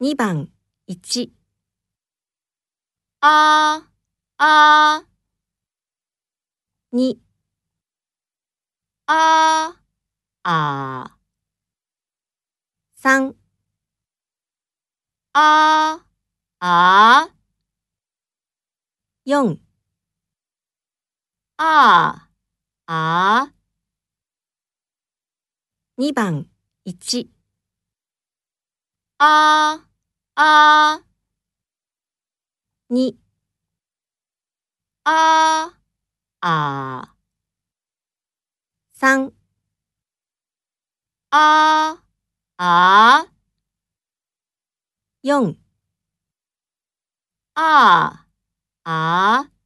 2番1ああ2ああ3ああ4ああ2番1ああ2ああ3ああ4ああ